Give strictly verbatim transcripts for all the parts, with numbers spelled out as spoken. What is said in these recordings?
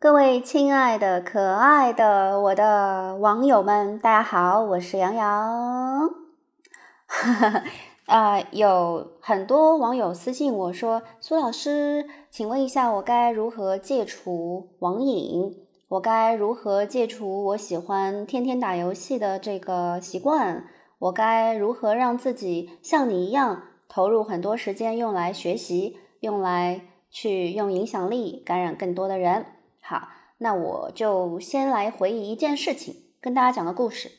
各位亲爱的可爱的我的网友们，大家好，我是洋洋。呃、有很多网友私信我说，苏老师请问一下，我该如何戒除网瘾，我该如何戒除我喜欢天天打游戏的这个习惯，我该如何让自己像你一样投入很多时间用来学习，用来去用影响力感染更多的人。好，那我就先来回忆一件事情，跟大家讲个故事。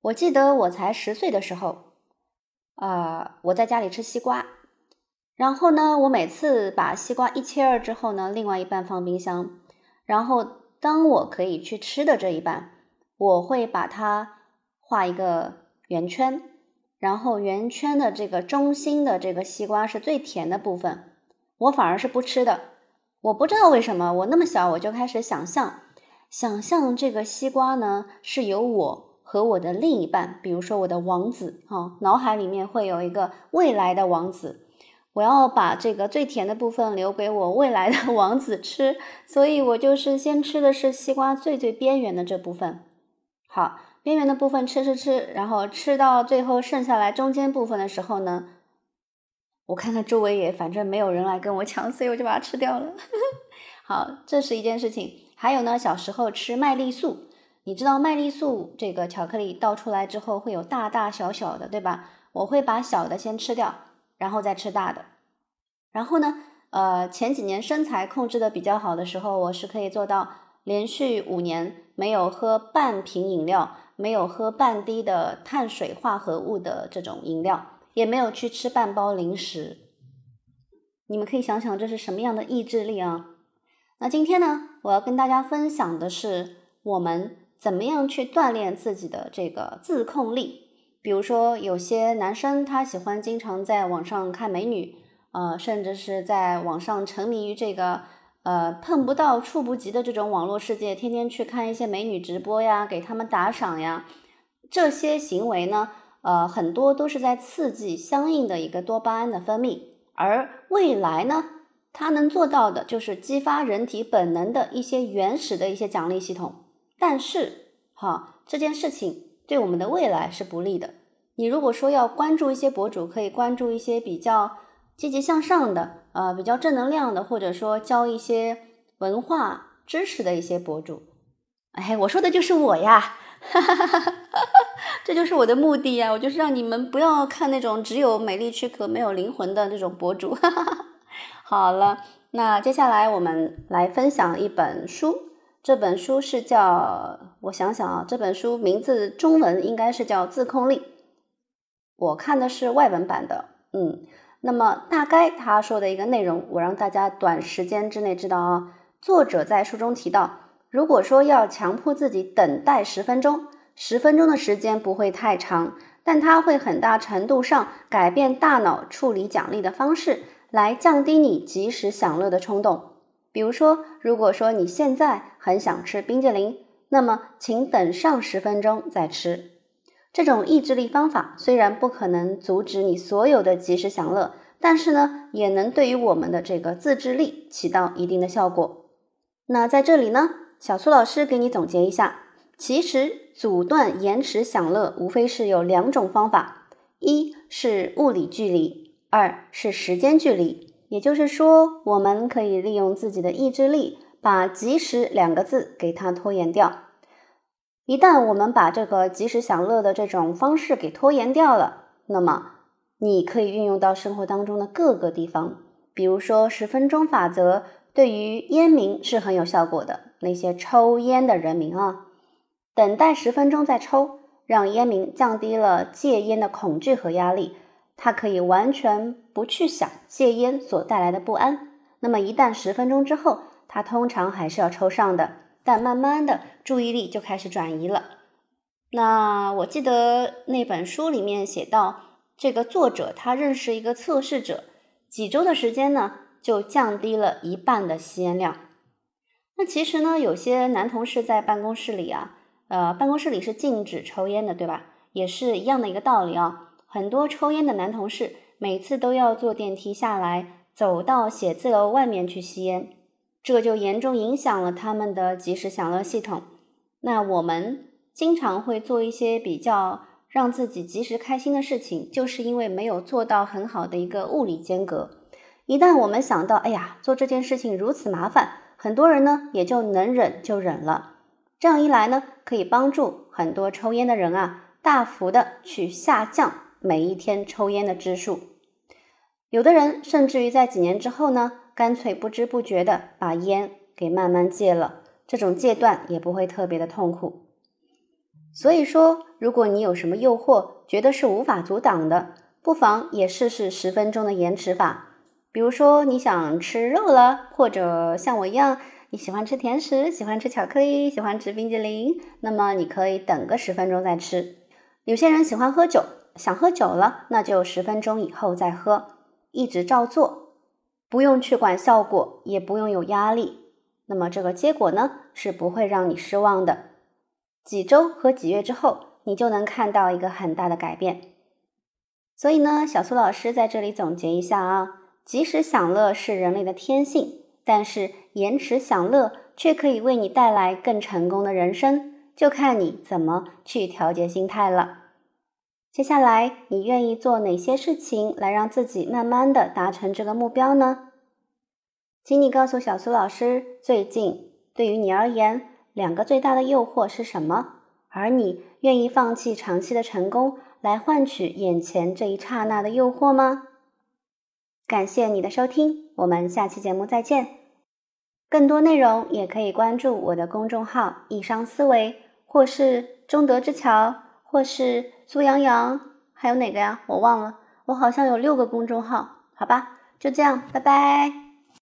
我记得我才十岁的时候，呃，我在家里吃西瓜，然后呢，我每次把西瓜一切二之后呢，另外一半放冰箱，然后当我可以去吃的这一半，我会把它画一个圆圈，然后圆圈的这个中心的这个西瓜是最甜的部分，我反而是不吃的。我不知道为什么，我那么小我就开始想象，想象这个西瓜呢是由我和我的另一半，比如说我的王子、哦、脑海里面会有一个未来的王子，我要把这个最甜的部分留给我未来的王子吃，所以我就是先吃的是西瓜最最边缘的这部分。好，边缘的部分吃吃吃，然后吃到最后剩下来中间部分的时候呢，我看看周围也反正没有人来跟我抢，所以我就把它吃掉了。好，这是一件事情。还有呢，小时候吃麦丽素，你知道麦丽素这个巧克力倒出来之后会有大大小小的，对吧？我会把小的先吃掉，然后再吃大的。然后呢，呃，前几年身材控制的比较好的时候，我是可以做到连续五年没有喝半瓶饮料，没有喝半滴的碳水化合物的这种饮料，也没有去吃半包零食。你们可以想想这是什么样的意志力啊。那今天呢，我要跟大家分享的是我们怎么样去锻炼自己的这个自控力。比如说有些男生他喜欢经常在网上看美女，呃，甚至是在网上沉迷于这个呃碰不到触不及的这种网络世界，天天去看一些美女直播呀，给他们打赏呀，这些行为呢呃，很多都是在刺激相应的一个多巴胺的分泌，而未来呢，它能做到的就是激发人体本能的一些原始的一些奖励系统。但是，哈，这件事情对我们的未来是不利的。你如果说要关注一些博主，可以关注一些比较积极向上的，呃，比较正能量的，或者说教一些文化知识的一些博主。哎，我说的就是我呀。哈哈哈哈，这就是我的目的呀、啊！我就是让你们不要看那种只有美丽躯壳没有灵魂的这种博主。好了，那接下来我们来分享一本书，这本书是叫，我想想啊，这本书名字中文应该是叫《自控力》，我看的是外文版的。嗯，那么大概他说的一个内容，我让大家短时间之内知道啊。作者在书中提到，如果说要强迫自己等待十分钟，十分钟的时间不会太长，但它会很大程度上改变大脑处理奖励的方式，来降低你及时享乐的冲动。比如说，如果说你现在很想吃冰淇淋，那么请等上十分钟再吃。这种意志力方法虽然不可能阻止你所有的及时享乐，但是呢，也能对于我们的这个自制力起到一定的效果。那在这里呢，小苏老师给你总结一下，其实阻断延迟享乐无非是有两种方法，一是物理距离，二是时间距离。也就是说，我们可以利用自己的意志力，把及时两个字给它拖延掉。一旦我们把这个及时享乐的这种方式给拖延掉了，那么你可以运用到生活当中的各个地方。比如说十分钟法则对于烟民是很有效果的，那些抽烟的人民啊，等待十分钟再抽，让烟民降低了戒烟的恐惧和压力，他可以完全不去想戒烟所带来的不安。那么一旦十分钟之后，他通常还是要抽上的，但慢慢的注意力就开始转移了。那我记得那本书里面写到，这个作者他认识一个测试者，几周的时间呢，就降低了一半的吸烟量。那其实呢，有些男同事在办公室里啊，呃，办公室里是禁止抽烟的，对吧？也是一样的一个道理啊。很多抽烟的男同事每次都要坐电梯下来，走到写字楼外面去吸烟。这就严重影响了他们的即时享乐系统。那我们经常会做一些比较让自己即时开心的事情，就是因为没有做到很好的一个物理间隔。一旦我们想到，哎呀，做这件事情如此麻烦，很多人呢也就能忍就忍了。这样一来呢，可以帮助很多抽烟的人啊，大幅的去下降每一天抽烟的支数。有的人甚至于在几年之后呢，干脆不知不觉的把烟给慢慢戒了，这种戒断也不会特别的痛苦。所以说，如果你有什么诱惑，觉得是无法阻挡的，不妨也试试十分钟的延迟法。比如说你想吃肉了，或者像我一样你喜欢吃甜食，喜欢吃巧克力，喜欢吃冰淇淋，那么你可以等个十分钟再吃。有些人喜欢喝酒，想喝酒了，那就十分钟以后再喝，一直照做，不用去管效果，也不用有压力，那么这个结果呢是不会让你失望的。几周和几月之后，你就能看到一个很大的改变。所以呢，小苏老师在这里总结一下啊，即时享乐是人类的天性，但是延迟享乐却可以为你带来更成功的人生，就看你怎么去调节心态了。接下来你愿意做哪些事情来让自己慢慢的达成这个目标呢？请你告诉小苏老师，最近对于你而言，两个最大的诱惑是什么？而你愿意放弃长期的成功来换取眼前这一刹那的诱惑吗？感谢你的收听，我们下期节目再见。更多内容也可以关注我的公众号“易商思维”，或是“中德之桥”，或是“苏洋洋”，还有哪个呀？我忘了，我好像有六个公众号，好吧，就这样，拜拜。